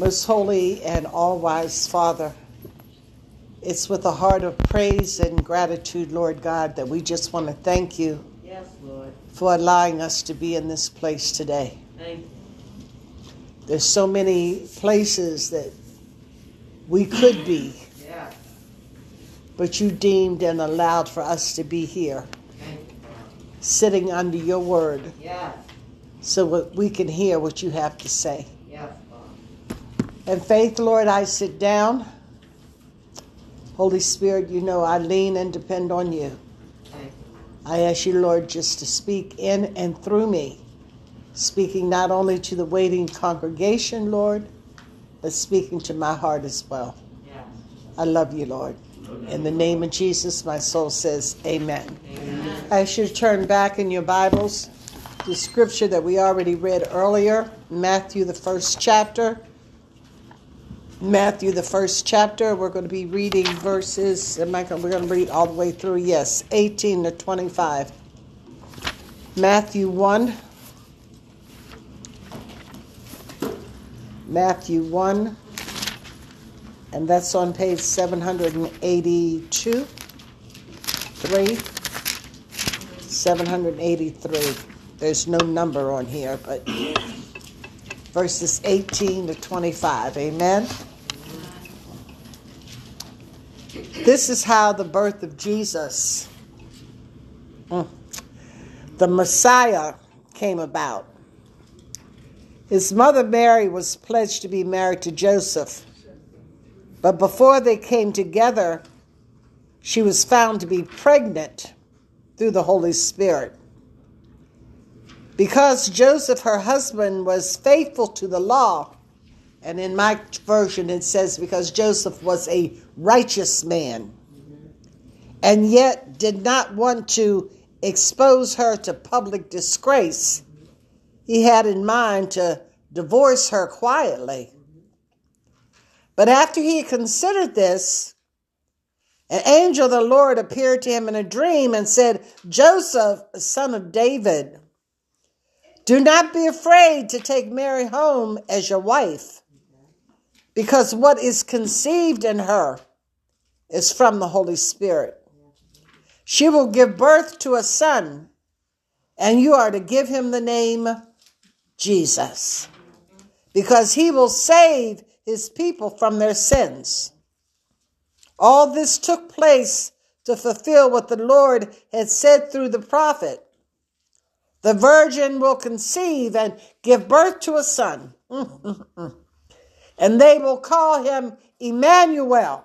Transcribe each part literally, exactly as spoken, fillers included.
Most holy and all-wise Father, it's with a heart of praise and gratitude, Lord God, that we just want to thank you yes, Lord. for allowing us to be in this place today. Thank you. There's so many places that we could be, yeah. but you deemed and allowed for us to be here, sitting under your word, yeah. so we can hear what you have to say. Yeah. And faith, Lord, I sit down. Holy Spirit, you know I lean and depend on you. I ask you, Lord, just to speak in and through me, speaking not only to the waiting congregation, Lord, but speaking to my heart as well. Yeah. I love you, Lord. Amen. In the name of Jesus, my soul says amen. Amen. I ask you to turn back in your Bibles to scripture that we already read earlier, Matthew the first chapter. Matthew, the first chapter, we're going to be reading verses, am I going, we're going to read all the way through, yes, eighteen to twenty-five. Matthew one. Matthew one, and that's on page seven eighty-two, three, seven eighty-three. There's no number on here, but verses eighteen to twenty-five, amen? This is how the birth of Jesus, the Messiah, came about. His mother Mary was pledged to be married to Joseph, but before they came together, she was found to be pregnant through the Holy Spirit. Because Joseph, her husband, was faithful to the law, and in my version it says because Joseph was a righteous man, and yet did not want to expose her to public disgrace, he had in mind to divorce her quietly. But after he considered this, an angel of the Lord appeared to him in a dream and said, "Joseph, son of David, do not be afraid to take Mary home as your wife, because what is conceived in her is from the Holy Spirit. She will give birth to a son, and you are to give him the name Jesus, because he will save his people from their sins." All this took place to fulfill what the Lord had said through the prophet, "The virgin will conceive and give birth to a son, and they will call him Emmanuel,"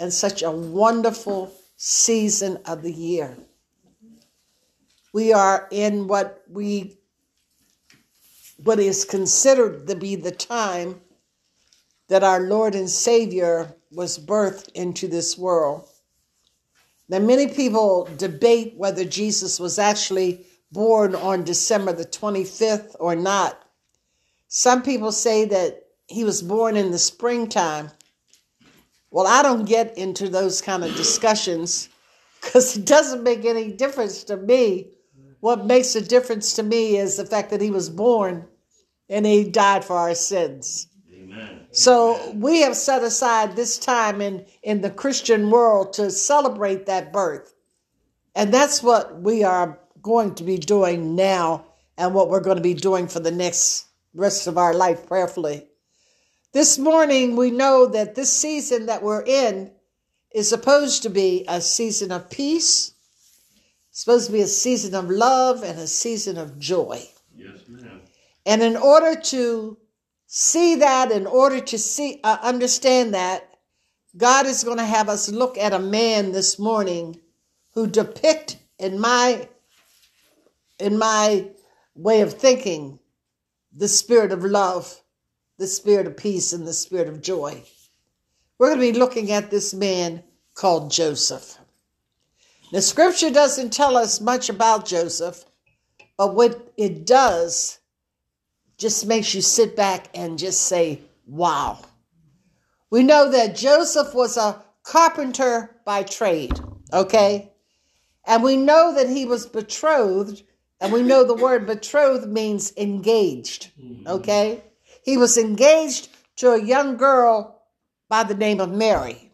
and such a wonderful season of the year. We are in what we, what is considered to be the time that our Lord and Savior was birthed into this world. Now, many people debate whether Jesus was actually born on December the twenty-fifth or not. Some people say that he was born in the springtime. Well, I don't get into those kind of discussions because it doesn't make any difference to me. What makes a difference to me is the fact that he was born and he died for our sins. Amen. So we have set aside this time in, in the Christian world to celebrate that birth. And that's what we are going to be doing now, and what we're going to be doing for the next rest of our life prayerfully. This morning, we know that this season that we're in is supposed to be a season of peace. It's supposed to be a season of love and a season of joy. Yes, ma'am. And in order to see that, in order to see, uh, understand that, God is going to have us look at a man this morning who depict in my In my way of thinking, the spirit of love the spirit of peace and the spirit of joy. We're going to be looking at this man called Joseph. The scripture doesn't tell us much about Joseph, but what it does just makes you sit back and just say, wow. We know that Joseph was a carpenter by trade, okay? And we know that he was betrothed, and we know the word betrothed means engaged, okay? He was engaged to a young girl by the name of Mary.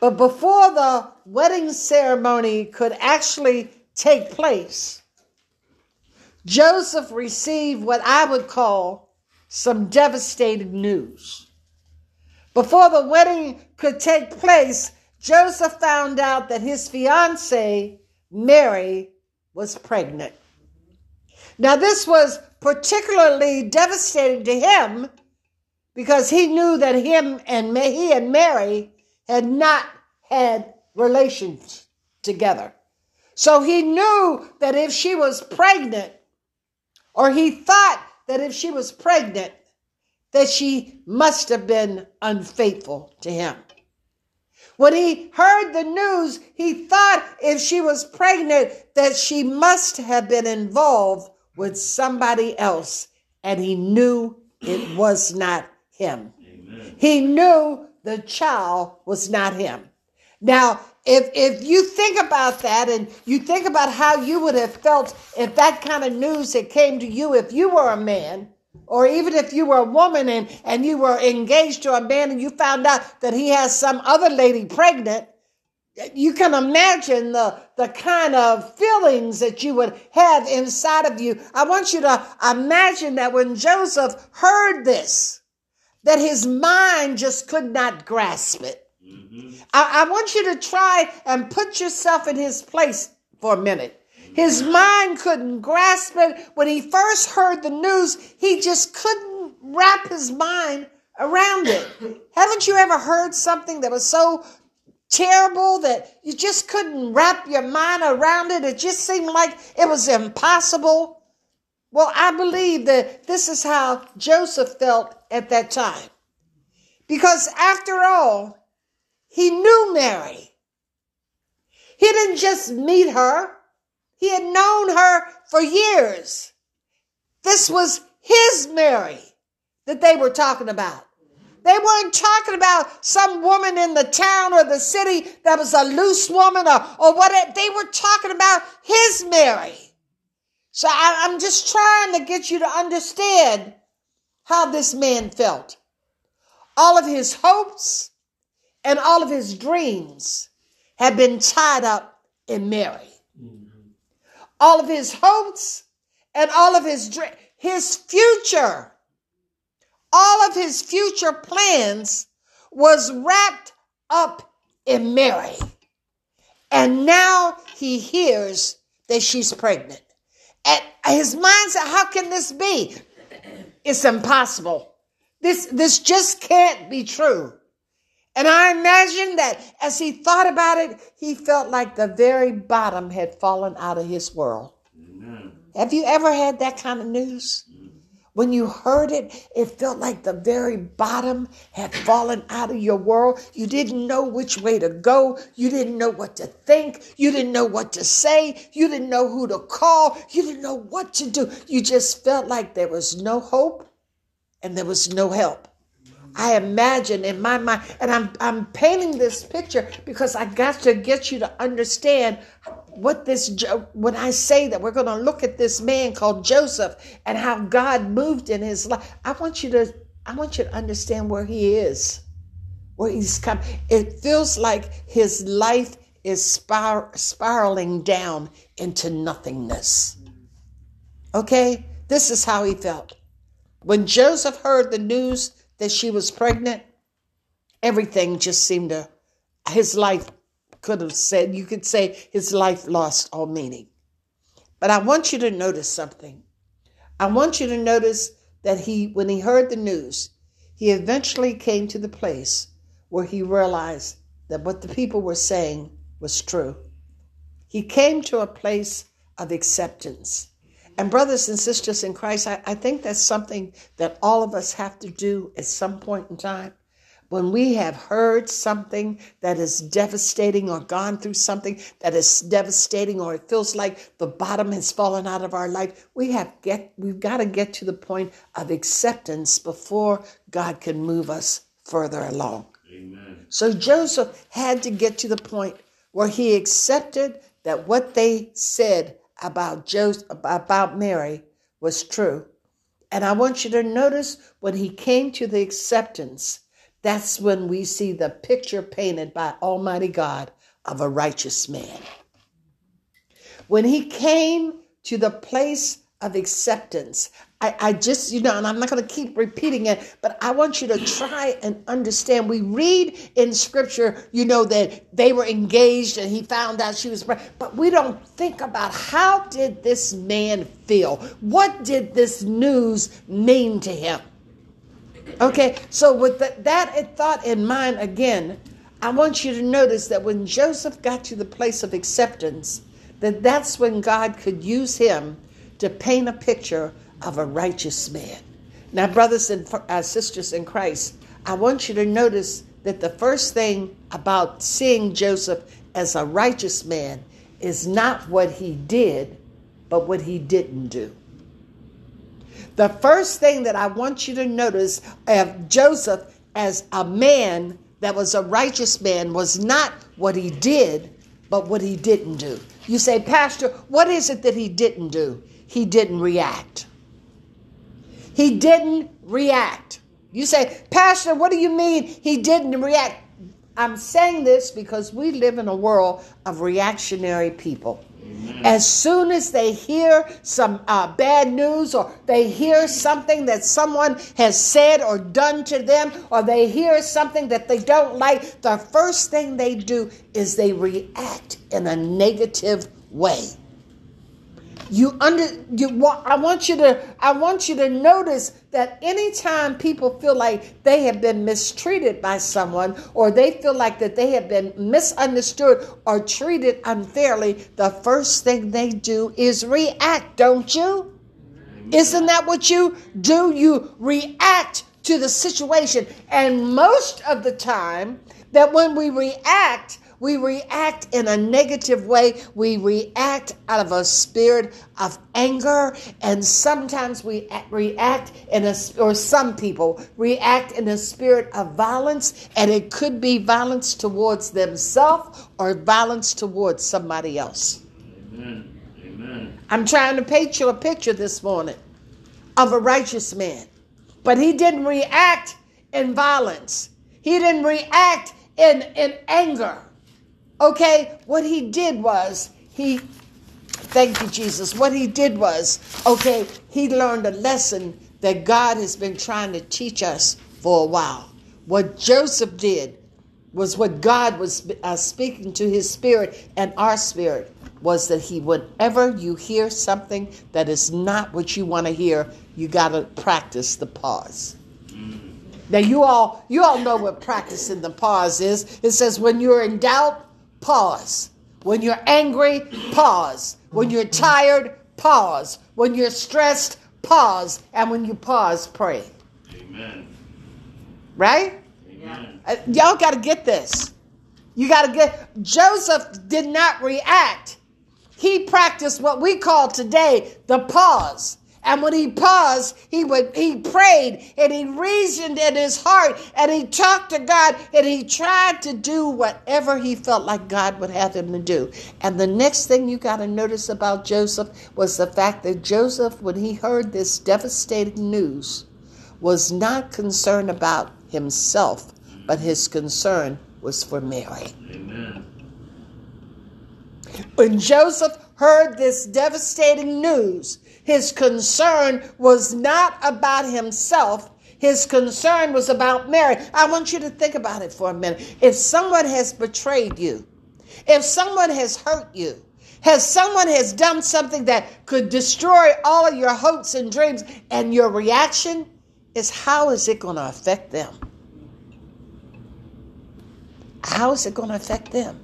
But before the wedding ceremony could actually take place, Joseph received what I would call some devastating news. Before the wedding could take place, Joseph found out that his fiancée, Mary, was pregnant. Now, this was particularly devastating to him because he knew that him and he and Mary had not had relations together. So he knew that if she was pregnant, or he thought that if she was pregnant, that she must have been unfaithful to him. When he heard the news, he thought if she was pregnant, that she must have been involved with somebody else, and he knew it was not him. Amen. He knew the child was not him. Now, if if you think about that and you think about how you would have felt if that kind of news that came to you, if you were a man, or even if you were a woman and, and you were engaged to a man and you found out that he has some other lady pregnant, you can imagine the, the kind of feelings that you would have inside of you. I want you to imagine that when Joseph heard this, that his mind just could not grasp it. Mm-hmm. I, I want you to try and put yourself in his place for a minute. His mind couldn't grasp it. When he first heard the news, he just couldn't wrap his mind around it. Haven't you ever heard something that was so terrible that you just couldn't wrap your mind around it? It just seemed like it was impossible. Well, I believe that this is how Joseph felt at that time. Because after all, he knew Mary. He didn't just meet her. He had known her for years. This was his Mary that they were talking about. They weren't talking about some woman in the town or the city that was a loose woman or, or what. They were talking about his Mary. So I, I'm just trying to get you to understand how this man felt. All of his hopes and all of his dreams had been tied up in Mary. All of his hopes and all of his dreams, his future, all of his future plans was wrapped up in Mary. And now he hears that she's pregnant. And his mind said, how can this be? It's impossible. This, this just can't be true. And I imagine that as he thought about it, he felt like the very bottom had fallen out of his world. Amen. Have you ever had that kind of news? When you heard it, it felt like the very bottom had fallen out of your world. You didn't know which way to go. You didn't know what to think. You didn't know what to say. You didn't know who to call. You didn't know what to do. You just felt like there was no hope and there was no help. I imagine in my mind, and I'm I'm painting this picture because I got to get you to understand what this, when I say that we're going to look at this man called Joseph and how God moved in his life. I want you to, I want you to understand where he is, where he's come. It feels like his life is spir- spiraling down into nothingness. Okay, this is how he felt. When Joseph heard the news that she was pregnant, everything just seemed to, his life could have said, you could say his life lost all meaning. But I want you to notice something. I want you to notice that he, when he heard the news, he eventually came to the place where he realized that what the people were saying was true. He came to a place of acceptance. And brothers and sisters in Christ, I, I think that's something that all of us have to do at some point in time. When we have heard something that is devastating or gone through something that is devastating, or it feels like the bottom has fallen out of our life, we have get, we've got to get to the point of acceptance before God can move us further along. Amen. So Joseph had to get to the point where he accepted that what they said about Joseph, about Mary was true. And I want you to notice when he came to the acceptance, that's when we see the picture painted by Almighty God of a righteous man. When he came to the place of acceptance, I, I just, you know, and I'm not going to keep repeating it, but I want you to try and understand. We read in scripture, you know, that they were engaged and he found out she was pregnant, but we don't think about how did this man feel? What did this news mean to him? Okay, so with the, that thought in mind, again, I want you to notice that when Joseph got to the place of acceptance, that that's when God could use him to paint a picture of a righteous man. Now, brothers and uh, sisters in Christ, I want you to notice that the first thing about seeing Joseph as a righteous man is not what he did, but what he didn't do. The first thing that I want you to notice of Joseph as a man that was a righteous man was not what he did, but what he didn't do. You say, Pastor, what is it that he didn't do? He didn't react. He didn't react. You say, Pastor, what do you mean he didn't react? I'm saying this because we live in a world of reactionary people. As soon as they hear some uh, bad news, or they hear something that someone has said or done to them, or they hear something that they don't like, the first thing they do is they react in a negative way. You under you want I want you to I want you to notice that anytime people feel like they have been mistreated by someone, or they feel like that they have been misunderstood or treated unfairly, the first thing they do is react, don't you? Isn't that what you do? You react to the situation. And most of the time that when we react, we react in a negative way. We react out of a spirit of anger. And sometimes we react in a, or some people react in a spirit of violence. And it could be violence towards themselves or violence towards somebody else. Amen. Amen. I'm trying to paint you a picture this morning of a righteous man. But he didn't react in violence. He didn't react in, in anger. Okay, what he did was, he, thank you, Jesus. What he did was, okay, he learned a lesson that God has been trying to teach us for a while. What Joseph did was what God was uh, speaking to his spirit and our spirit, was that he, whenever you hear something that is not what you want to hear, you got to practice the pause. Now, you all, you all know what practicing the pause is. It says when you're in doubt, pause. When you're angry, pause. When you're tired, pause. When you're stressed, pause. And when you pause, pray. Amen. Right? Amen. Uh, y'all got to get this. You got to get, Joseph did not react. He practiced what we call today the pause. And when he paused, he would, he prayed and he reasoned in his heart and he talked to God and he tried to do whatever he felt like God would have him to do. And the next thing you got to notice about Joseph was the fact that Joseph, when he heard this devastating news, was not concerned about himself, but his concern was for Mary. Amen. When Joseph heard this devastating news, his concern was not about himself. His concern was about Mary. I want you to think about it for a minute. If someone has betrayed you, if someone has hurt you, has someone has done something that could destroy all of your hopes and dreams, and your reaction is, how is it going to affect them? How is it going to affect them?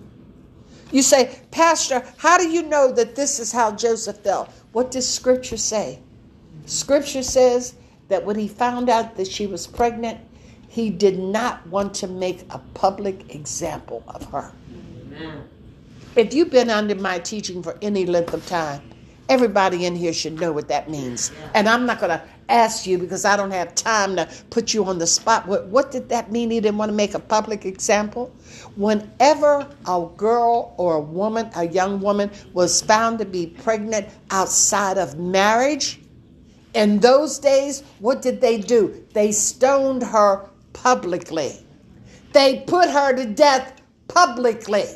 You say, Pastor, how do you know that this is how Joseph felt? What does Scripture say? Scripture says that when he found out that she was pregnant, he did not want to make a public example of her. Amen. If you've been under my teaching for any length of time, everybody in here should know what that means. And I'm not going to ask you because I don't have time to put you on the spot. What, what did that mean? He didn't want to make a public example. Whenever a girl or a woman, a young woman, was found to be pregnant outside of marriage, in those days, what did they do? They stoned her publicly. They put her to death publicly.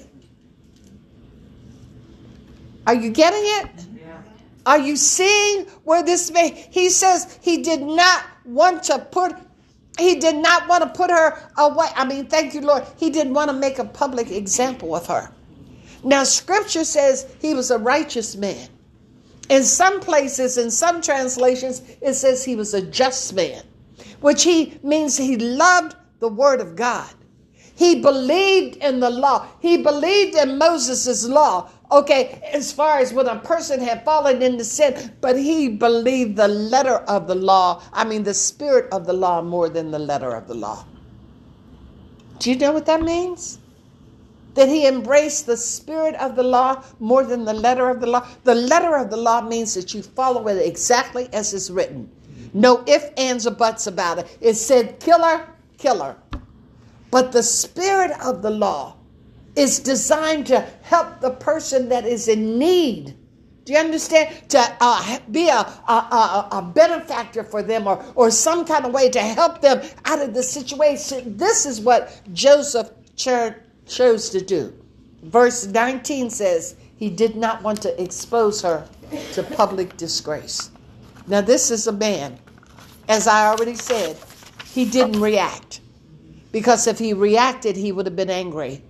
Are you getting it? Are you seeing where this man, he says he did not want to put, he did not want to put her away. I mean, thank you, Lord. He didn't want to make a public example of her. Now, Scripture says he was a righteous man. In some places, in some translations, it says he was a just man, which he means he loved the word of God. He believed in the law. He believed in Moses' law. Okay, as far as when a person had fallen into sin, but he believed the letter of the law, I mean the spirit of the law more than the letter of the law. Do you know what that means? That he embraced the spirit of the law more than the letter of the law. The letter of the law means that you follow it exactly as it's written. No ifs, ands, or buts about it. It said, killer, killer. But the spirit of the law is designed to help the person that is in need. Do you understand? To uh, be a, a, a, a benefactor for them or, or some kind of way to help them out of the situation. This is what Joseph ch- chose to do. Verse nineteen says he did not want to expose her to public disgrace. Now this is a man, as I already said, he didn't react. Because if he reacted, he would have been angry.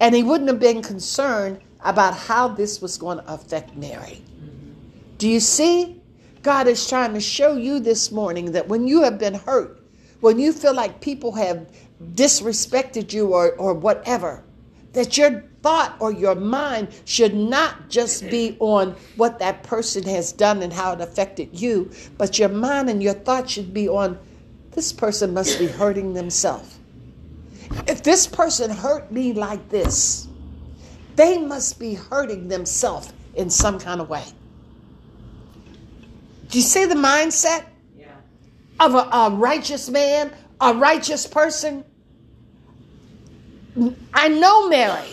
And he wouldn't have been concerned about how this was going to affect Mary. Do you see? God is trying to show you this morning that when you have been hurt, when you feel like people have disrespected you or, or whatever, that your thought or your mind should not just be on what that person has done and how it affected you, but your mind and your thought should be on, this person must be hurting themselves. If this person hurt me like this, they must be hurting themselves in some kind of way. Do you see the mindset yeah. of a, a righteous man, a righteous person? I know Mary.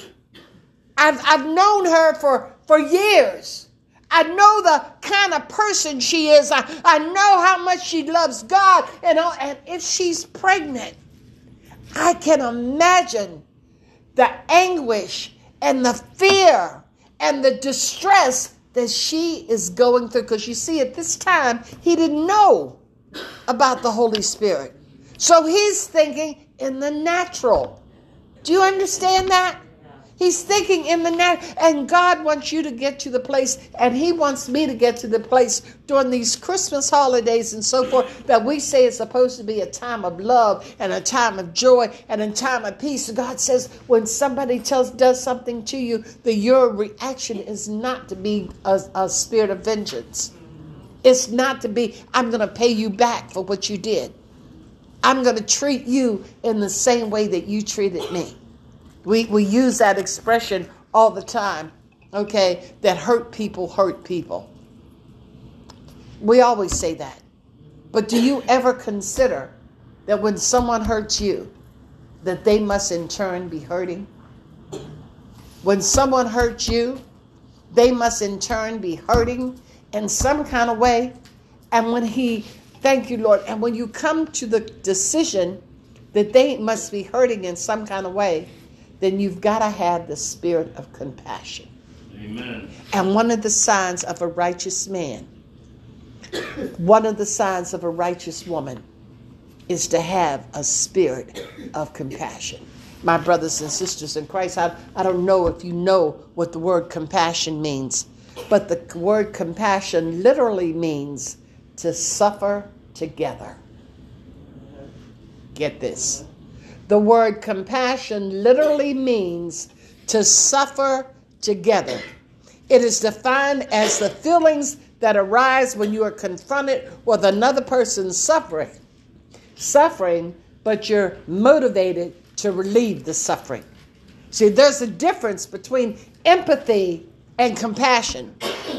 I've, I've known her for, for years. I know the kind of person she is. I, I know how much she loves God. And, and if she's pregnant, I can imagine the anguish and the fear and the distress that she is going through. Because you see, at this time, he didn't know about the Holy Spirit. So he's thinking in the natural. Do you understand that? He's thinking in the natural. And God wants you to get to the place, and he wants me to get to the place during these Christmas holidays and so forth, that we say it's supposed to be a time of love and a time of joy and a time of peace. God says when somebody tells does something to you, that your reaction is not to be a, a spirit of vengeance. It's not to be, I'm going to pay you back for what you did. I'm going to treat you in the same way that you treated me. We we use that expression all the time, okay, that hurt people hurt people. We always say that. But do you ever consider that when someone hurts you, that they must in turn be hurting? When someone hurts you, they must in turn be hurting in some kind of way. And when he, thank you, Lord, and when you come to the decision that they must be hurting in some kind of way, then you've got to have the spirit of compassion. Amen. And one of the signs of a righteous man, one of the signs of a righteous woman, is to have a spirit of compassion. My brothers and sisters in Christ, I, I don't know if you know what the word compassion means, but the word compassion literally means to suffer together. Get this. The word compassion literally means to suffer together. It is defined as the feelings that arise when you are confronted with another person's suffering, suffering, but you're motivated to relieve the suffering. See, there's a difference between empathy and compassion.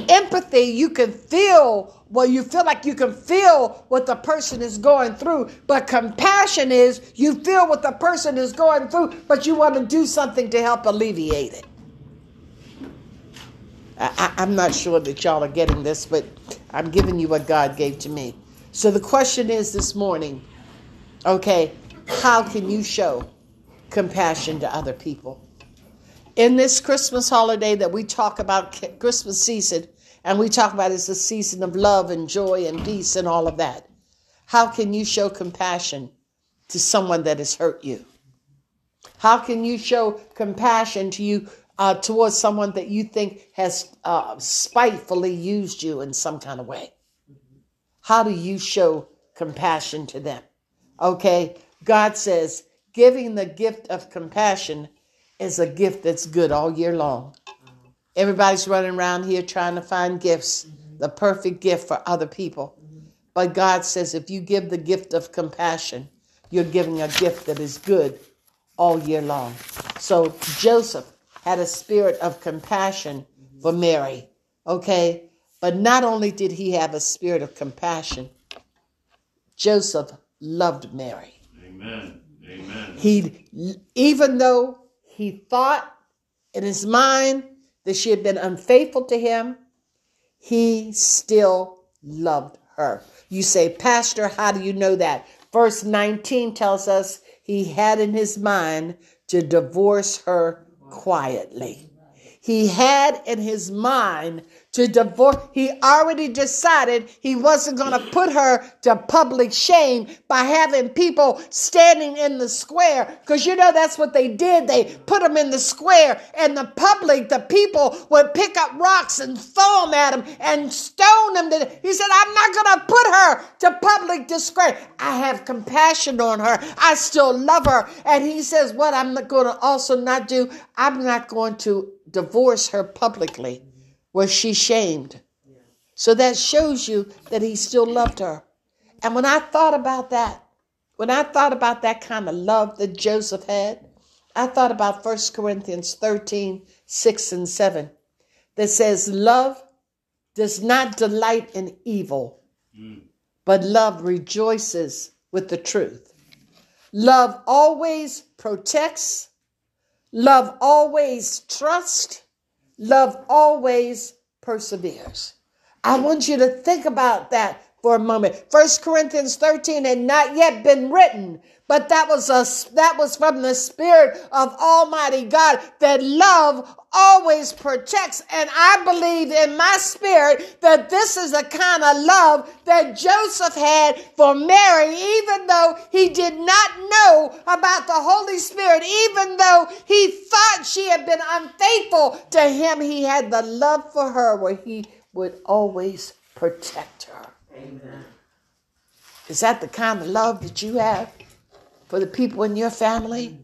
Empathy, you can feel, well, you feel like you can feel what the person is going through, but compassion is you feel what the person is going through, but you want to do something to help alleviate it. I, I'm not sure that y'all are getting this, but I'm giving you what God gave to me. So the question is this morning, okay, how can you show compassion to other people? In this Christmas holiday that we talk about, Christmas season, and we talk about it's a season of love and joy and peace and all of that. How can you show compassion to someone that has hurt you? How can you show compassion to you Uh, towards someone that you think has uh, spitefully used you in some kind of way? How do you show compassion to them? Okay, God says giving the gift of compassion is a gift that's good all year long. Everybody's running around here trying to find gifts, the perfect gift for other people. But God says if you give the gift of compassion, you're giving a gift that is good all year long. So Joseph had a spirit of compassion for Mary, okay? But not only did he have a spirit of compassion, Joseph loved Mary. Amen, amen. He, even though he thought in his mind that she had been unfaithful to him, he still loved her. You say, Pastor, how do you know that? Verse nineteen tells us he had in his mind to divorce her quietly. He had in his mind to divorce. He already decided he wasn't going to put her to public shame by having people standing in the square. Because you know that's what they did. They put them in the square, and the public, the people would pick up rocks and throw them at him and stone him. He said, I'm not going to put her to public disgrace. I have compassion on her. I still love her. And he says, what I'm going to also not do, I'm not going to divorce her publicly. Was she shamed? So that shows you that he still loved her. And when I thought about that, when I thought about that kind of love that Joseph had, I thought about First Corinthians thirteen, six and seven, that says, love does not delight in evil, mm. but love rejoices with the truth. Love always protects. Love always trusts. Love always perseveres. I want you to think about that for a moment. First Corinthians thirteen had not yet been written, but that was a, that was from the Spirit of Almighty God, that love always protects. And I believe in my spirit that this is the kind of love that Joseph had for Mary, even though he did not know about the Holy Spirit, even though he thought she had been unfaithful to him, he had the love for her where he would always protect her. Amen. Is that the kind of love that you have for the people in your family?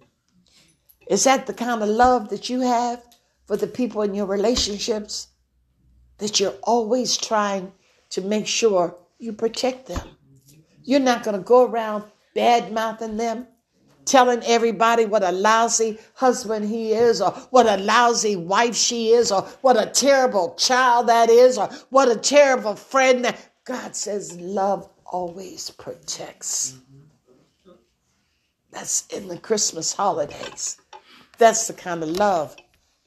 Is that the kind of love that you have for the people in your relationships, that you're always trying to make sure you protect them? You're not going to go around bad-mouthing them, telling everybody what a lousy husband he is, or what a lousy wife she is, or what a terrible child that is, or what a terrible friend that... God says love always protects. That's in the Christmas holidays. That's the kind of love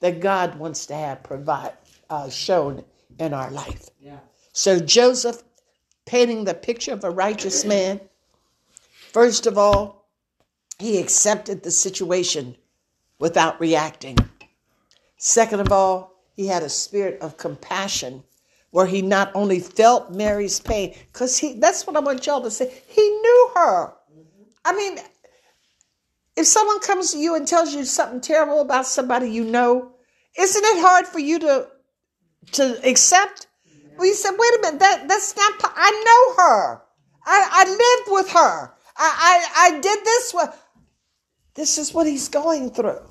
that God wants to have provide, uh, shown in our life. Yeah. So Joseph, painting the picture of a righteous man, first of all, he accepted the situation without reacting. Second of all, he had a spirit of compassion where he not only felt Mary's pain, because he that's what I want y'all to say, he knew her. I mean, if someone comes to you and tells you something terrible about somebody you know, isn't it hard for you to to accept? Well, you said, wait a minute, that, that's not, I know her. I, I lived with her. I, I, I did this. This is what he's going through.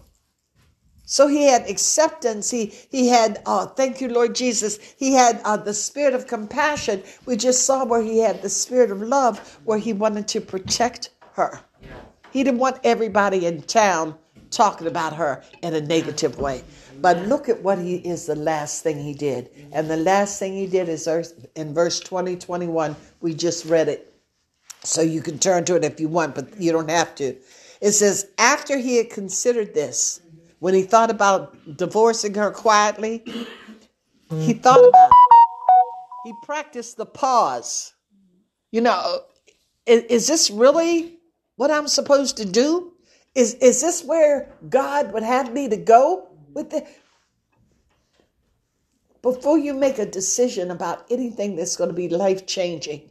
So he had acceptance. He, he had, oh, thank you, Lord Jesus. He had uh, the spirit of compassion. We just saw where he had the spirit of love, where he wanted to protect her. He didn't want everybody in town talking about her in a negative way. But look at what he is the last thing he did. And the last thing he did is in verse twenty, twenty-one. We just read it. So you can turn to it if you want, but you don't have to. It says, after he had considered this, when he thought about divorcing her quietly, he thought about it. He practiced the pause. You know, is, is this really what I'm supposed to do? Is, is this where God would have me to go with it? Before you make a decision about anything that's going to be life-changing,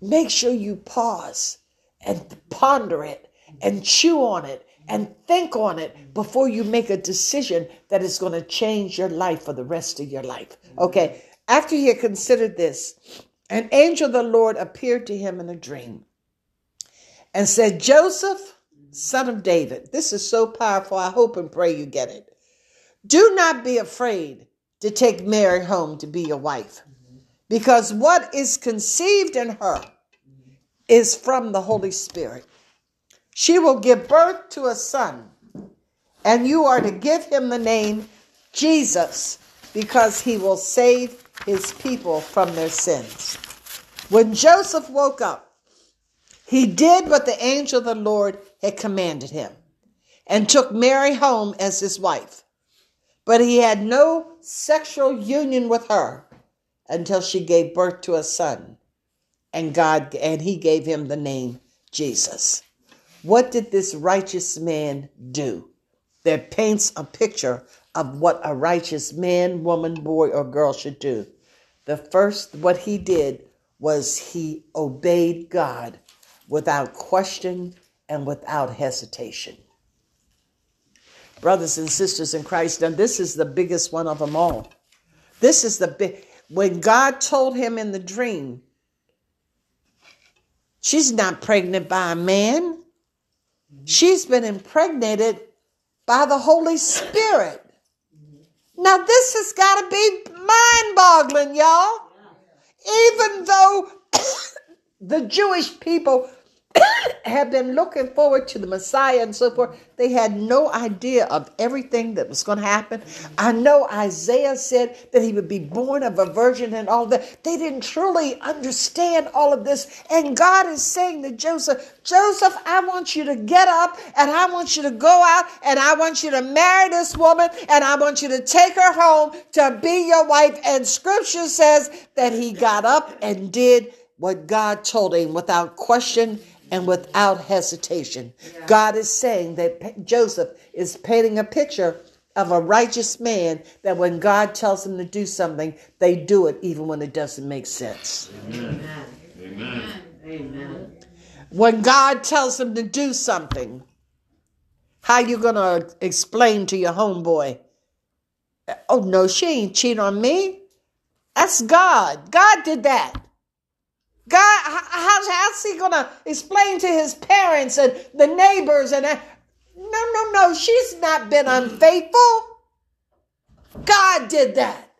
make sure you pause and ponder it and chew on it and think on it before you make a decision that is going to change your life for the rest of your life. Okay, after he had considered this, an angel of the Lord appeared to him in a dream and said, Joseph, son of David, this is so powerful. I hope and pray you get it. Do not be afraid to take Mary home to be your wife, because what is conceived in her is from the Holy Spirit. She will give birth to a son, and you are to give him the name Jesus, because he will save his people from their sins. When Joseph woke up, he did what the angel of the Lord had commanded him and took Mary home as his wife. But he had no sexual union with her until she gave birth to a son, and God and he gave him the name Jesus. What did this righteous man do? That paints a picture of what a righteous man, woman, boy, or girl should do. The first, what he did was he obeyed God without question and without hesitation. Brothers and sisters in Christ, now this is the biggest one of them all. This is the big, when God told him in the dream, she's not pregnant by a man. She's been impregnated by the Holy Spirit. Now, this has got to be mind-boggling, y'all. Even though the Jewish people have been looking forward to the Messiah and so forth, they had no idea of everything that was going to happen. I know Isaiah said that he would be born of a virgin and all that. They didn't truly understand all of this. And God is saying to Joseph, Joseph, I want you to get up, and I want you to go out, and I want you to marry this woman, and I want you to take her home to be your wife. And scripture says that he got up and did what God told him without question and without hesitation. Yeah. God is saying that Joseph is painting a picture of a righteous man, that when God tells him to do something, they do it even when it doesn't make sense. Amen. Amen. Amen. When God tells him to do something, how you going to explain to your homeboy, oh no, she ain't cheating on me? That's God. God did that. God, how, how's he going to explain to his parents and the neighbors? And no, no, no, she's not been unfaithful. God did that.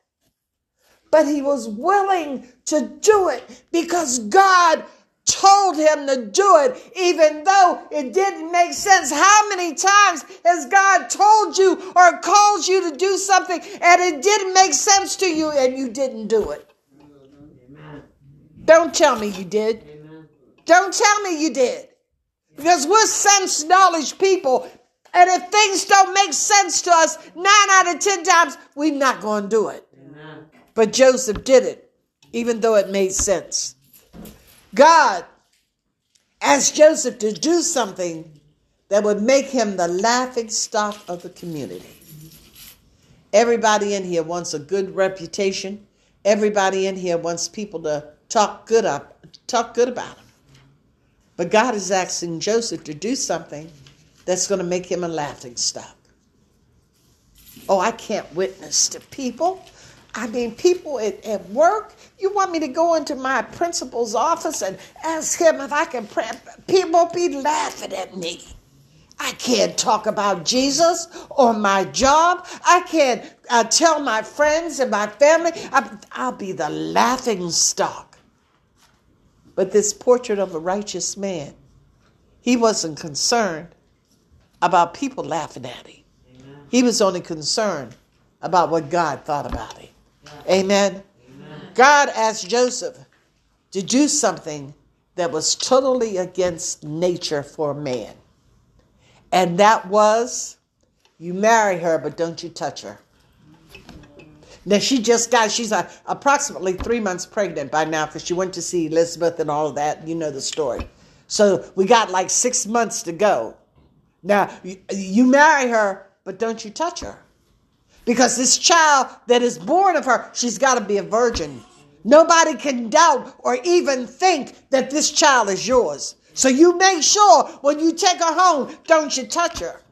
But he was willing to do it because God told him to do it, even though it didn't make sense. How many times has God told you or called you to do something and it didn't make sense to you and you didn't do it? Don't tell me you did. Amen. Don't tell me you did. Because we're sense knowledge people. And if things don't make sense to us, nine out of ten times, we're not going to do it. Amen. But Joseph did it, even though it made sense. God asked Joseph to do something that would make him the laughing stock of the community. Everybody in here wants a good reputation. Everybody in here wants people to Talk good up, talk good about him. But God is asking Joseph to do something that's going to make him a laughingstock. Oh, I can't witness to people. I mean, people at, at work, you want me to go into my principal's office and ask him if I can pray? People be laughing at me. I can't talk about Jesus or my job. I can't uh, tell my friends and my family. I, I'll be the laughing stock. But this portrait of a righteous man, he wasn't concerned about people laughing at him. Amen. He was only concerned about what God thought about him. Yeah. Amen. Amen. God asked Joseph to do something that was totally against nature for man. And that was, you marry her, but don't you touch her. Now, she just got, she's a, approximately three months pregnant by now because she went to see Elizabeth and all of that. You know the story. So we got like six months to go. Now, you, you marry her, but don't you touch her. Because this child that is born of her, she's got to be a virgin. Nobody can doubt or even think that this child is yours. So you make sure when you take her home, don't you touch her.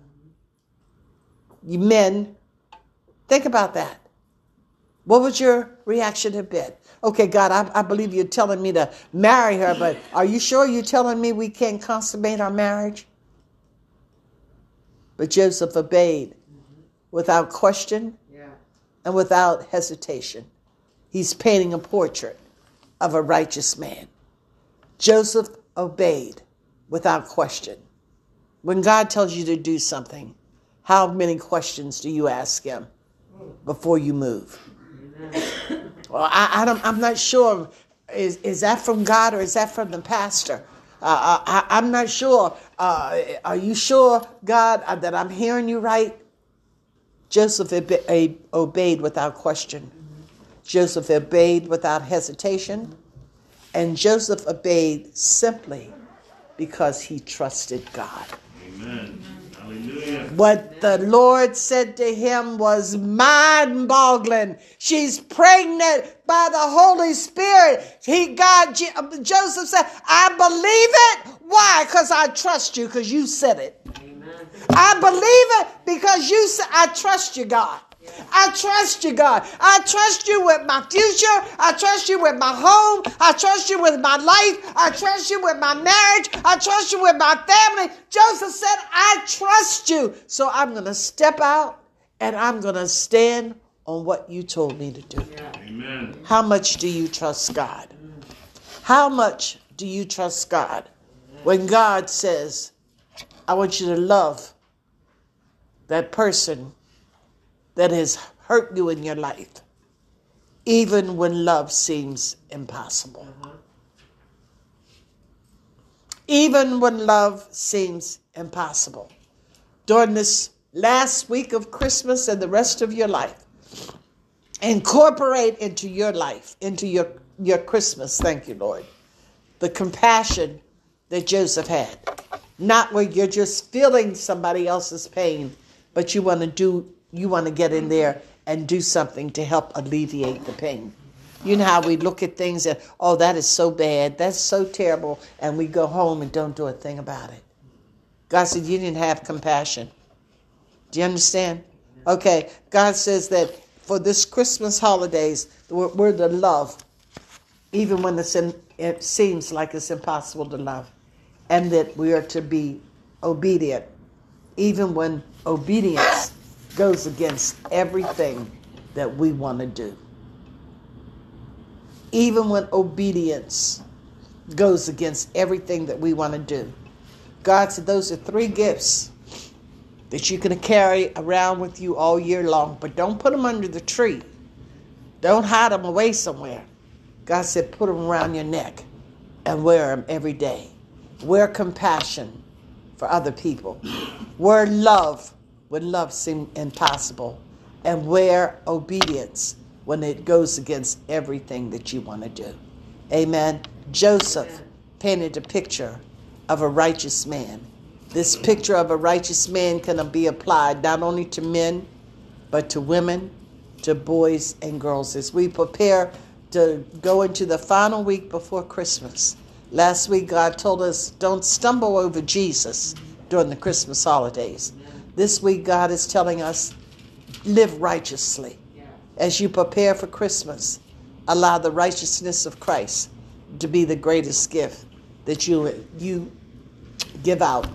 You men, think about that. What would your reaction have been? Okay, God, I, I believe you're telling me to marry her, but are you sure you're telling me we can't consummate our marriage? But Joseph obeyed without question and without hesitation. He's painting a portrait of a righteous man. Joseph obeyed without question. When God tells you to do something, how many questions do you ask him before you move? Amen. Well, I, I don't, I'm not sure. Is, is that from God or is that from the pastor? Uh, I, I'm not sure. Uh, are you sure, God, that I'm hearing you right? Joseph obe- obeyed without question. Joseph obeyed without hesitation, and Joseph obeyed simply because he trusted God. Amen. Hallelujah. What the Lord said to him was mind-boggling. She's pregnant by the Holy Spirit. He, God, Joseph said, I believe it. Why? Because I trust you, because you said it. Amen. I believe it because you said, I trust you, God. I trust you, God. I trust you with my future. I trust you with my home. I trust you with my life. I trust you with my marriage. I trust you with my family. Joseph said, I trust you. So I'm going to step out and I'm going to stand on what you told me to do. Amen. How much do you trust God? How much do you trust God? When God says, I want you to love that person that has hurt you in your life, even when love seems impossible. Uh-huh. Even when love seems impossible. During this last week of Christmas and the rest of your life, incorporate into your life, into your, your Christmas, thank you, Lord, the compassion that Joseph had. Not where you're just feeling somebody else's pain, but you want to do You want to get in there and do something to help alleviate the pain. You know how we look at things and, oh, that is so bad, that's so terrible, and we go home and don't do a thing about it. God said, you didn't have compassion. Do you understand? Okay, God says that for this Christmas holidays, we're, we're to love, even when it's in, it seems like it's impossible to love, and that we are to be obedient, even when obedience goes against everything that we want to do. Even when obedience goes against everything that we want to do. God said those are three gifts that you can carry around with you all year long, but don't put them under the tree. Don't hide them away somewhere. God said put them around your neck and wear them every day. Wear compassion for other people. Wear love when love seems impossible, and wear obedience when it goes against everything that you want to do. Amen. Joseph Amen. painted a picture of a righteous man. This picture of a righteous man can be applied not only to men, but to women, to boys and girls. As we prepare to go into the final week before Christmas, last week God told us don't stumble over Jesus during the Christmas holidays. This week, God is telling us, live righteously. As you prepare for Christmas, allow the righteousness of Christ to be the greatest gift that you, you give out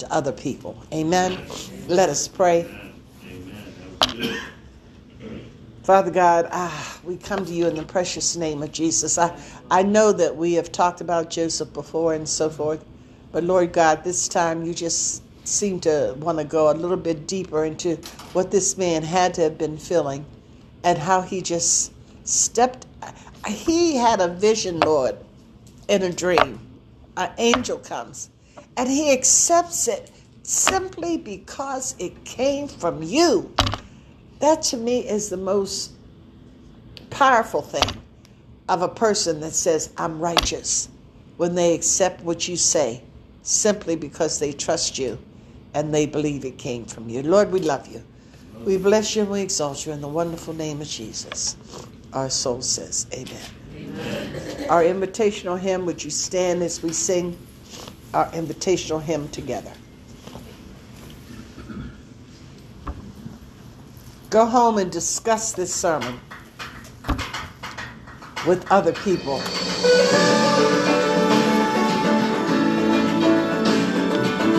to other people. Amen. Let us pray. Father God, ah, we come to you in the precious name of Jesus. I, I know that we have talked about Joseph before and so forth, but Lord God, this time you just seem to want to go a little bit deeper into what this man had to have been feeling and how he just stepped. He had a vision, Lord, in a dream. An angel comes and he accepts it simply because it came from you. That to me is the most powerful thing of a person that says, I'm righteous, when they accept what you say simply because they trust you and they believe it came from you. Lord, we love you. We bless you and we exalt you in the wonderful name of Jesus. Our soul says, amen. Amen. Our invitational hymn, would you stand as we sing our invitational hymn together? Go home and discuss this sermon with other people.